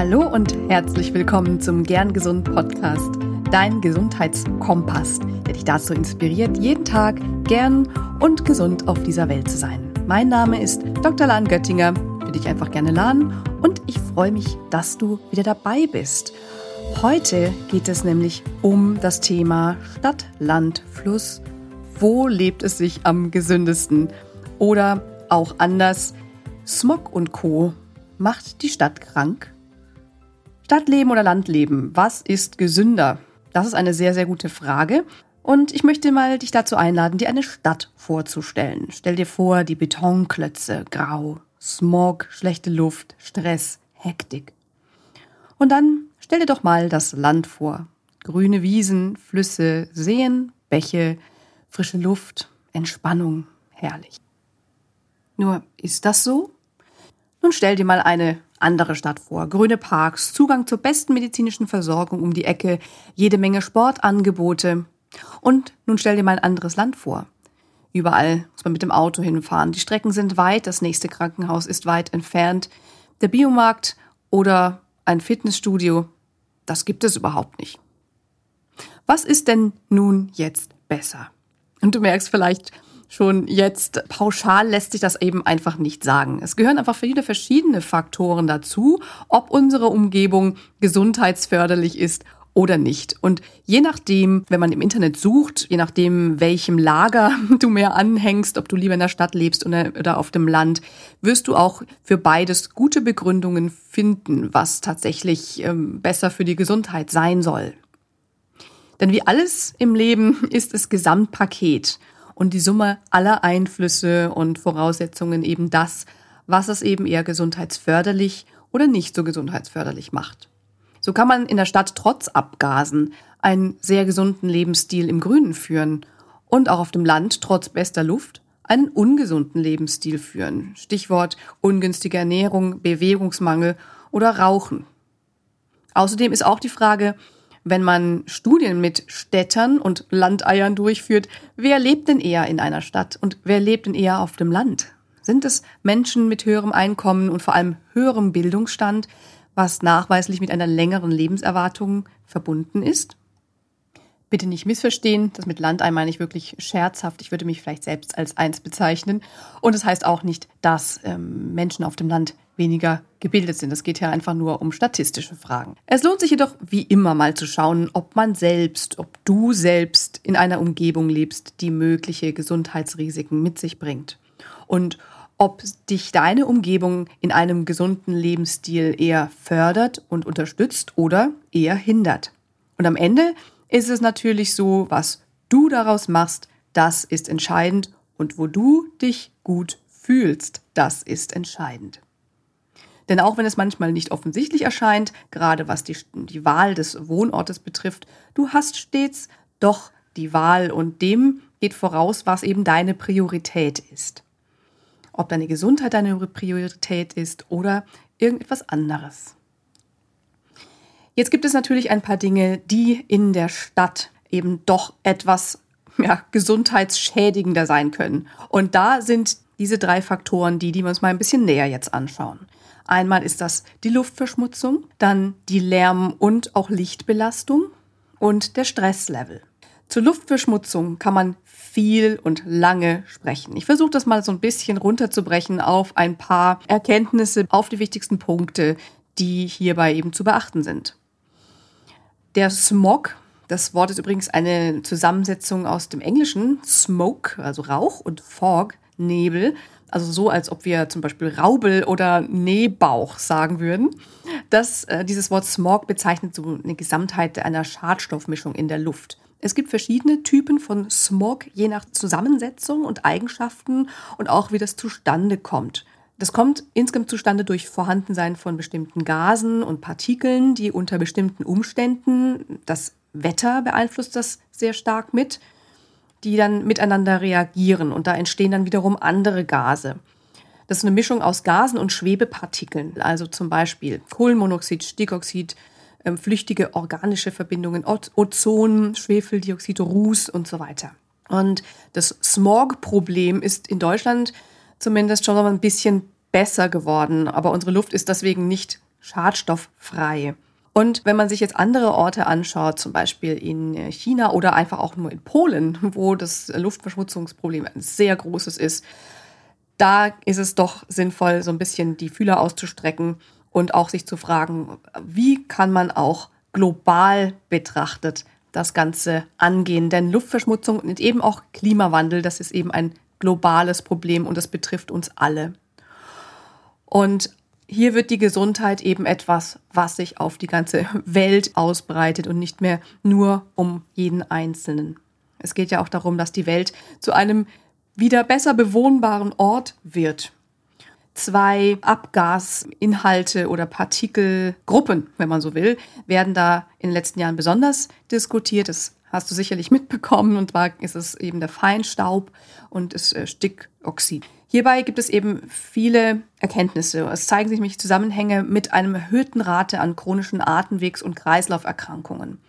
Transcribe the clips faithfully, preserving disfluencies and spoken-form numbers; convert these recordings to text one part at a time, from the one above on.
Hallo und herzlich willkommen zum Gern-Gesund-Podcast, dein Gesundheitskompass, der dich dazu inspiriert, jeden Tag gern und gesund auf dieser Welt zu sein. Mein Name ist Doktor Lan Göttinger, für dich einfach gerne Lan, und ich freue mich, dass du wieder dabei bist. Heute geht es nämlich um das Thema Stadt, Land, Fluss. Wo lebt es sich am gesündesten? Oder auch anders, Smog und Co. macht die Stadt krank? Stadtleben oder Landleben, was ist gesünder? Das ist eine sehr, sehr gute Frage. Und ich möchte mal dich dazu einladen, dir eine Stadt vorzustellen. Stell dir vor, die Betonklötze, grau, Smog, schlechte Luft, Stress, Hektik. Und dann stell dir doch mal das Land vor. Grüne Wiesen, Flüsse, Seen, Bäche, frische Luft, Entspannung, herrlich. Nur, ist das so? Nun stell dir mal eine andere Stadt vor. Grüne Parks, Zugang zur besten medizinischen Versorgung um die Ecke, jede Menge Sportangebote. Und nun stell dir mal ein anderes Land vor. Überall muss man mit dem Auto hinfahren. Die Strecken sind weit, das nächste Krankenhaus ist weit entfernt. Der Biomarkt oder ein Fitnessstudio, das gibt es überhaupt nicht. Was ist denn nun jetzt besser? Und du merkst vielleicht, schon jetzt pauschal lässt sich das eben einfach nicht sagen. Es gehören einfach viele verschiedene Faktoren dazu, ob unsere Umgebung gesundheitsförderlich ist oder nicht. Und je nachdem, wenn man im Internet sucht, je nachdem, welchem Lager du mehr anhängst, ob du lieber in der Stadt lebst oder auf dem Land, wirst du auch für beides gute Begründungen finden, was tatsächlich besser für die Gesundheit sein soll. Denn wie alles im Leben ist es Gesamtpaket. Und die Summe aller Einflüsse und Voraussetzungen eben das, was es eben eher gesundheitsförderlich oder nicht so gesundheitsförderlich macht. So kann man in der Stadt trotz Abgasen einen sehr gesunden Lebensstil im Grünen führen und auch auf dem Land trotz bester Luft einen ungesunden Lebensstil führen. Stichwort ungünstige Ernährung, Bewegungsmangel oder Rauchen. Außerdem ist auch die Frage, wenn man Studien mit Städtern und Landeiern durchführt, wer lebt denn eher in einer Stadt und wer lebt denn eher auf dem Land? Sind es Menschen mit höherem Einkommen und vor allem höherem Bildungsstand, was nachweislich mit einer längeren Lebenserwartung verbunden ist? Bitte nicht missverstehen, das mit Landei meine ich wirklich scherzhaft. Ich würde mich vielleicht selbst als eins bezeichnen. Und das heißt auch nicht, dass ähm, Menschen auf dem Land weniger gebildet sind. Es geht ja einfach nur um statistische Fragen. Es lohnt sich jedoch wie immer mal zu schauen, ob man selbst, ob du selbst in einer Umgebung lebst, die mögliche Gesundheitsrisiken mit sich bringt. Und ob dich deine Umgebung in einem gesunden Lebensstil eher fördert und unterstützt oder eher hindert. Und am Ende ist es natürlich so, was du daraus machst, das ist entscheidend, und wo du dich gut fühlst, das ist entscheidend. Denn auch wenn es manchmal nicht offensichtlich erscheint, gerade was die, die Wahl des Wohnortes betrifft, du hast stets doch die Wahl, und dem geht voraus, was eben deine Priorität ist. Ob deine Gesundheit deine Priorität ist oder irgendetwas anderes. Jetzt gibt es natürlich ein paar Dinge, die in der Stadt eben doch etwas ja, gesundheitsschädigender sein können. Und da sind diese drei Faktoren die, die wir uns mal ein bisschen näher jetzt anschauen. Einmal ist das die Luftverschmutzung, dann die Lärm- und auch Lichtbelastung und der Stresslevel. Zur Luftverschmutzung kann man viel und lange sprechen. Ich versuche das mal so ein bisschen runterzubrechen auf ein paar Erkenntnisse, auf die wichtigsten Punkte, die hierbei eben zu beachten sind. Der Smog, das Wort ist übrigens eine Zusammensetzung aus dem Englischen, Smoke, also Rauch, und Fog, Nebel, also so, als ob wir zum Beispiel Raubel oder Nähbauch sagen würden. Das, äh, dieses Wort Smog bezeichnet so eine Gesamtheit einer Schadstoffmischung in der Luft. Es gibt verschiedene Typen von Smog, je nach Zusammensetzung und Eigenschaften und auch wie das zustande kommt. Das kommt insgesamt zustande durch Vorhandensein von bestimmten Gasen und Partikeln, die unter bestimmten Umständen, das Wetter beeinflusst das sehr stark mit, die dann miteinander reagieren, und da entstehen dann wiederum andere Gase. Das ist eine Mischung aus Gasen und Schwebepartikeln, also zum Beispiel Kohlenmonoxid, Stickoxid, flüchtige organische Verbindungen, Ozon, Schwefeldioxid, Ruß und so weiter. Und das Smog-Problem ist in Deutschland zumindest schon mal ein bisschen besser geworden. Aber unsere Luft ist deswegen nicht schadstofffrei. Und wenn man sich jetzt andere Orte anschaut, zum Beispiel in China oder einfach auch nur in Polen, wo das Luftverschmutzungsproblem ein sehr großes ist, da ist es doch sinnvoll, so ein bisschen die Fühler auszustrecken und auch sich zu fragen, wie kann man auch global betrachtet das Ganze angehen. Denn Luftverschmutzung und eben auch Klimawandel, das ist eben ein globales Problem und das betrifft uns alle. Und hier wird die Gesundheit eben etwas, was sich auf die ganze Welt ausbreitet und nicht mehr nur um jeden Einzelnen. Es geht ja auch darum, dass die Welt zu einem wieder besser bewohnbaren Ort wird. Zwei Abgasinhalte oder Partikelgruppen, wenn man so will, werden da in den letzten Jahren besonders diskutiert. Das hast du sicherlich mitbekommen, und zwar ist es eben der Feinstaub und das Stickoxid. Hierbei gibt es eben viele Erkenntnisse. Es zeigen sich nämlich Zusammenhänge mit einer erhöhten Rate an chronischen Atemwegs- und Kreislauferkrankungen.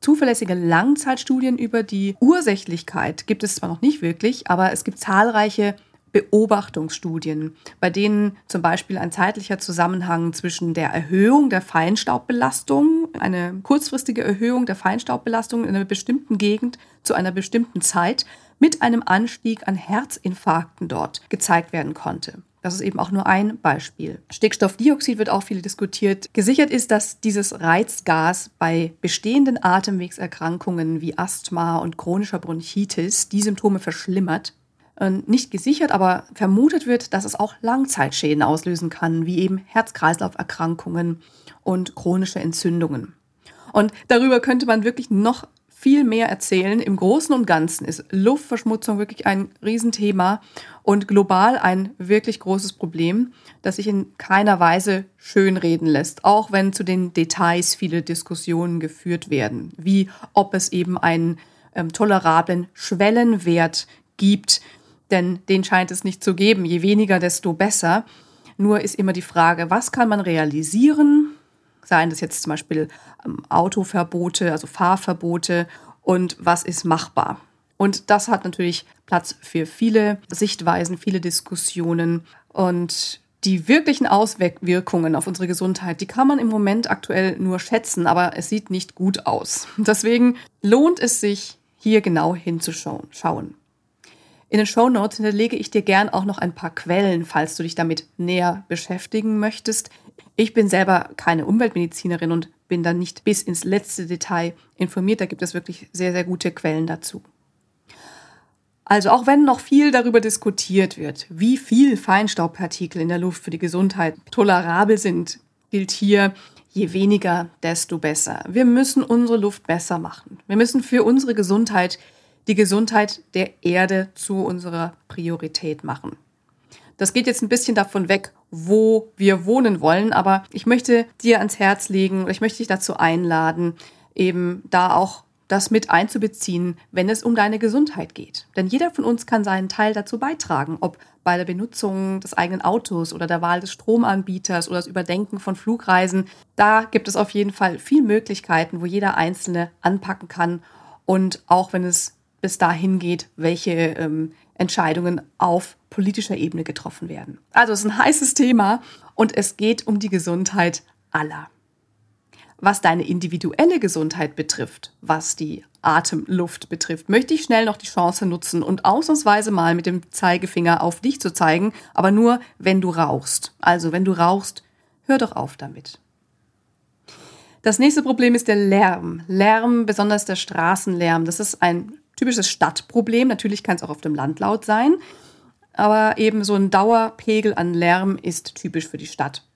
Zuverlässige Langzeitstudien über die Ursächlichkeit gibt es zwar noch nicht wirklich, aber es gibt zahlreiche Beobachtungsstudien, bei denen zum Beispiel ein zeitlicher Zusammenhang zwischen der Erhöhung der Feinstaubbelastung, eine kurzfristige Erhöhung der Feinstaubbelastung in einer bestimmten Gegend zu einer bestimmten Zeit mit einem Anstieg an Herzinfarkten dort gezeigt werden konnte. Das ist eben auch nur ein Beispiel. Stickstoffdioxid wird auch viel diskutiert. Gesichert ist, dass dieses Reizgas bei bestehenden Atemwegserkrankungen wie Asthma und chronischer Bronchitis die Symptome verschlimmert. Nicht gesichert, aber vermutet wird, dass es auch Langzeitschäden auslösen kann, wie eben Herz-Kreislauf-Erkrankungen und chronische Entzündungen. Und darüber könnte man wirklich noch viel mehr erzählen. Im Großen und Ganzen ist Luftverschmutzung wirklich ein Riesenthema und global ein wirklich großes Problem, das sich in keiner Weise schönreden lässt, auch wenn zu den Details viele Diskussionen geführt werden, wie ob es eben einen ähm, tolerablen Schwellenwert gibt, denn den scheint es nicht zu geben. Je weniger, desto besser. Nur ist immer die Frage, was kann man realisieren? Seien das jetzt zum Beispiel Autoverbote, also Fahrverbote, und was ist machbar? Und das hat natürlich Platz für viele Sichtweisen, viele Diskussionen. Und die wirklichen Auswirkungen auf unsere Gesundheit, die kann man im Moment aktuell nur schätzen, aber es sieht nicht gut aus. Deswegen lohnt es sich, hier genau hinzuschauen. In den Shownotes hinterlege ich dir gern auch noch ein paar Quellen, falls du dich damit näher beschäftigen möchtest. Ich bin selber keine Umweltmedizinerin und bin dann nicht bis ins letzte Detail informiert. Da gibt es wirklich sehr, sehr gute Quellen dazu. Also auch wenn noch viel darüber diskutiert wird, wie viel Feinstaubpartikel in der Luft für die Gesundheit tolerabel sind, gilt hier: je weniger, desto besser. Wir müssen unsere Luft besser machen. Wir müssen für unsere Gesundheit die Gesundheit der Erde zu unserer Priorität machen. Das geht jetzt ein bisschen davon weg, wo wir wohnen wollen, aber ich möchte dir ans Herz legen, ich möchte dich dazu einladen, eben da auch das mit einzubeziehen, wenn es um deine Gesundheit geht. Denn jeder von uns kann seinen Teil dazu beitragen, ob bei der Benutzung des eigenen Autos oder der Wahl des Stromanbieters oder das Überdenken von Flugreisen. Da gibt es auf jeden Fall viele Möglichkeiten, wo jeder Einzelne anpacken kann, und auch wenn es bis dahin geht, welche ähm, Entscheidungen auf politischer Ebene getroffen werden. Also es ist ein heißes Thema und es geht um die Gesundheit aller. Was deine individuelle Gesundheit betrifft, was die Atemluft betrifft, möchte ich schnell noch die Chance nutzen und ausnahmsweise mal mit dem Zeigefinger auf dich zu zeigen, aber nur, wenn du rauchst. Also wenn du rauchst, hör doch auf damit. Das nächste Problem ist der Lärm. Lärm, besonders der Straßenlärm, das ist ein typisches Stadtproblem, natürlich kann es auch auf dem Land laut sein, aber eben so ein Dauerpegel an Lärm ist typisch für die Stadt.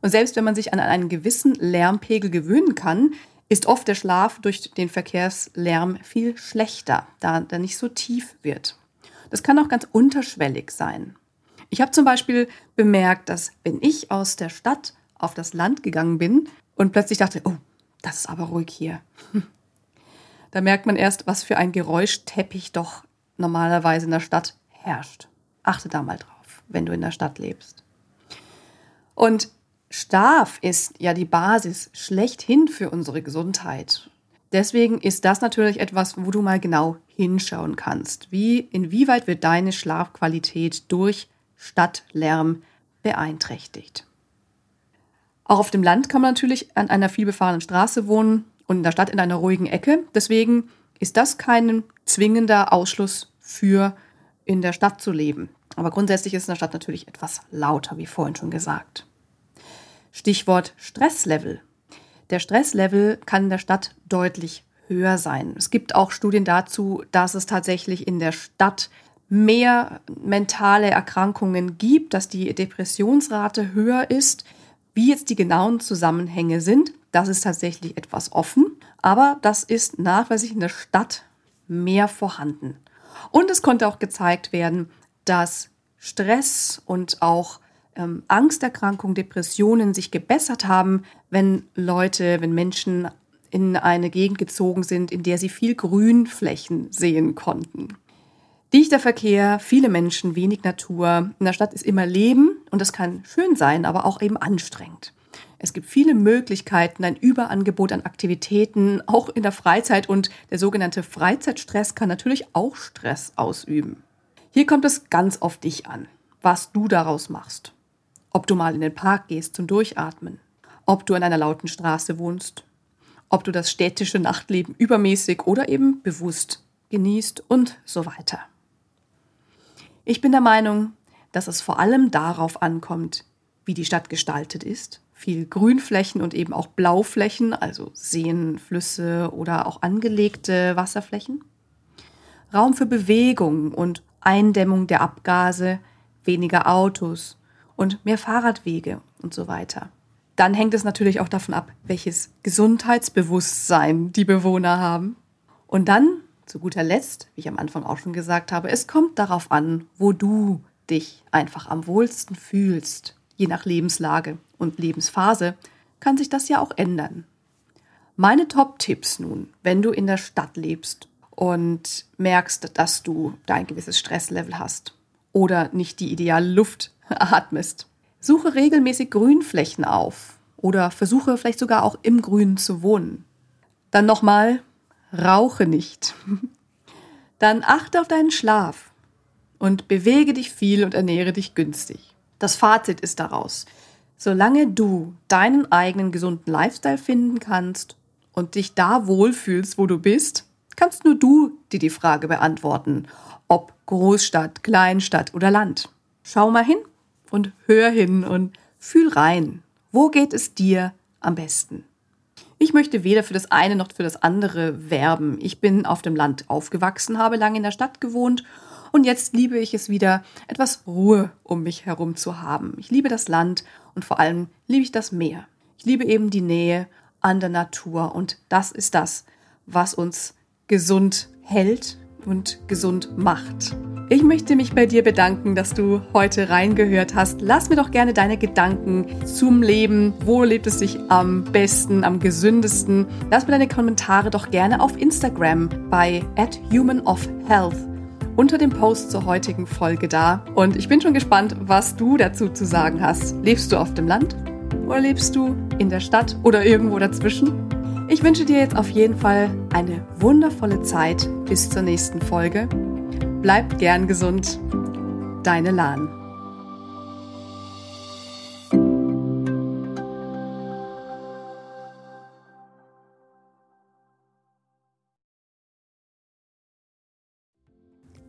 Und selbst wenn man sich an einen gewissen Lärmpegel gewöhnen kann, ist oft der Schlaf durch den Verkehrslärm viel schlechter, da der nicht so tief wird. Das kann auch ganz unterschwellig sein. Ich habe zum Beispiel bemerkt, dass wenn ich aus der Stadt auf das Land gegangen bin und plötzlich dachte, oh, das ist aber ruhig hier. Da merkt man erst, was für ein Geräuschteppich doch normalerweise in der Stadt herrscht. Achte da mal drauf, wenn du in der Stadt lebst. Und Schlaf ist ja die Basis schlechthin für unsere Gesundheit. Deswegen ist das natürlich etwas, wo du mal genau hinschauen kannst. Wie, inwieweit wird deine Schlafqualität durch Stadtlärm beeinträchtigt? Auch auf dem Land kann man natürlich an einer vielbefahrenen Straße wohnen und in der Stadt in einer ruhigen Ecke. Deswegen ist das kein zwingender Ausschluss für in der Stadt zu leben. Aber grundsätzlich ist in der Stadt natürlich etwas lauter, wie vorhin schon gesagt. Stichwort Stresslevel. Der Stresslevel kann in der Stadt deutlich höher sein. Es gibt auch Studien dazu, dass es tatsächlich in der Stadt mehr mentale Erkrankungen gibt, dass die Depressionsrate höher ist. Wie jetzt die genauen Zusammenhänge sind, das ist tatsächlich etwas offen, aber das ist nachweislich in der Stadt mehr vorhanden. Und es konnte auch gezeigt werden, dass Stress und auch ähm, Angsterkrankungen, Depressionen sich gebessert haben, wenn Leute, wenn Menschen in eine Gegend gezogen sind, in der sie viel Grünflächen sehen konnten. Dichter Verkehr, viele Menschen, wenig Natur. In der Stadt ist immer Leben und das kann schön sein, aber auch eben anstrengend. Es gibt viele Möglichkeiten, ein Überangebot an Aktivitäten, auch in der Freizeit, und der sogenannte Freizeitstress kann natürlich auch Stress ausüben. Hier kommt es ganz auf dich an, was du daraus machst. Ob du mal in den Park gehst zum Durchatmen, ob du an einer lauten Straße wohnst, ob du das städtische Nachtleben übermäßig oder eben bewusst genießt und so weiter. Ich bin der Meinung, dass es vor allem darauf ankommt, wie die Stadt gestaltet ist. Viel Grünflächen und eben auch Blauflächen, also Seen, Flüsse oder auch angelegte Wasserflächen. Raum für Bewegung und Eindämmung der Abgase, weniger Autos und mehr Fahrradwege und so weiter. Dann hängt es natürlich auch davon ab, welches Gesundheitsbewusstsein die Bewohner haben. Und dann zu guter Letzt, wie ich am Anfang auch schon gesagt habe, es kommt darauf an, wo du dich einfach am wohlsten fühlst. Je nach Lebenslage und Lebensphase kann sich das ja auch ändern. Meine Top-Tipps nun, wenn du in der Stadt lebst und merkst, dass du da ein gewisses Stresslevel hast oder nicht die ideale Luft atmest. Suche regelmäßig Grünflächen auf oder versuche vielleicht sogar auch im Grünen zu wohnen. Dann nochmal: Rauche nicht. Dann achte auf deinen Schlaf und bewege dich viel und ernähre dich günstig. Das Fazit ist daraus: Solange du deinen eigenen gesunden Lifestyle finden kannst und dich da wohlfühlst, wo du bist, kannst nur du dir die Frage beantworten, ob Großstadt, Kleinstadt oder Land. Schau mal hin und hör hin und fühl rein. Wo geht es dir am besten? Ich möchte weder für das eine noch für das andere werben. Ich bin auf dem Land aufgewachsen, habe lange in der Stadt gewohnt und jetzt liebe ich es wieder, etwas Ruhe um mich herum zu haben. Ich liebe das Land und vor allem liebe ich das Meer. Ich liebe eben die Nähe an der Natur und das ist das, was uns gesund hält und gesund macht. Ich möchte mich bei dir bedanken, dass du heute reingehört hast. Lass mir doch gerne deine Gedanken zum Leben. Wo lebt es sich am besten, am gesündesten? Lass mir deine Kommentare doch gerne auf Instagram bei at human of health unter dem Post zur heutigen Folge da. Und ich bin schon gespannt, was du dazu zu sagen hast. Lebst du auf dem Land oder lebst du in der Stadt oder irgendwo dazwischen? Ich wünsche dir jetzt auf jeden Fall eine wundervolle Zeit bis zur nächsten Folge. Bleib gern gesund. Deine Lan.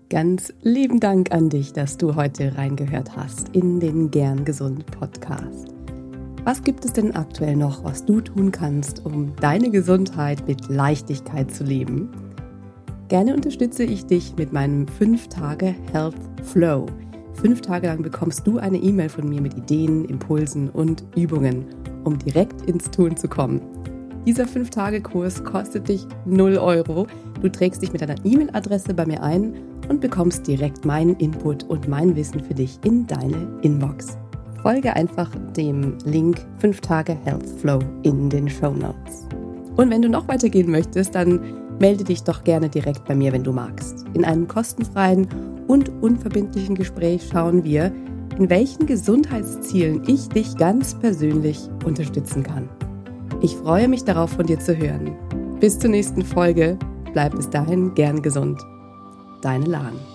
Ganz lieben Dank an dich, dass du heute reingehört hast in den Gern-Gesund-Podcast. Was gibt es denn aktuell noch, was du tun kannst, um deine Gesundheit mit Leichtigkeit zu leben? Gerne unterstütze ich dich mit meinem fünf Tage Health-Flow. Fünf Tage lang bekommst du eine E-Mail von mir mit Ideen, Impulsen und Übungen, um direkt ins Tun zu kommen. Dieser fünf Tage Kurs kostet dich null Euro. Du trägst dich mit deiner E-Mail-Adresse bei mir ein und bekommst direkt meinen Input und mein Wissen für dich in deine Inbox. Folge einfach dem Link fünf Tage Health Flow in den Shownotes. Und wenn du noch weitergehen möchtest, dann melde dich doch gerne direkt bei mir, wenn du magst. In einem kostenfreien und unverbindlichen Gespräch schauen wir, in welchen Gesundheitszielen ich dich ganz persönlich unterstützen kann. Ich freue mich darauf, von dir zu hören. Bis zur nächsten Folge. Bleib bis dahin gern gesund. Deine Lan.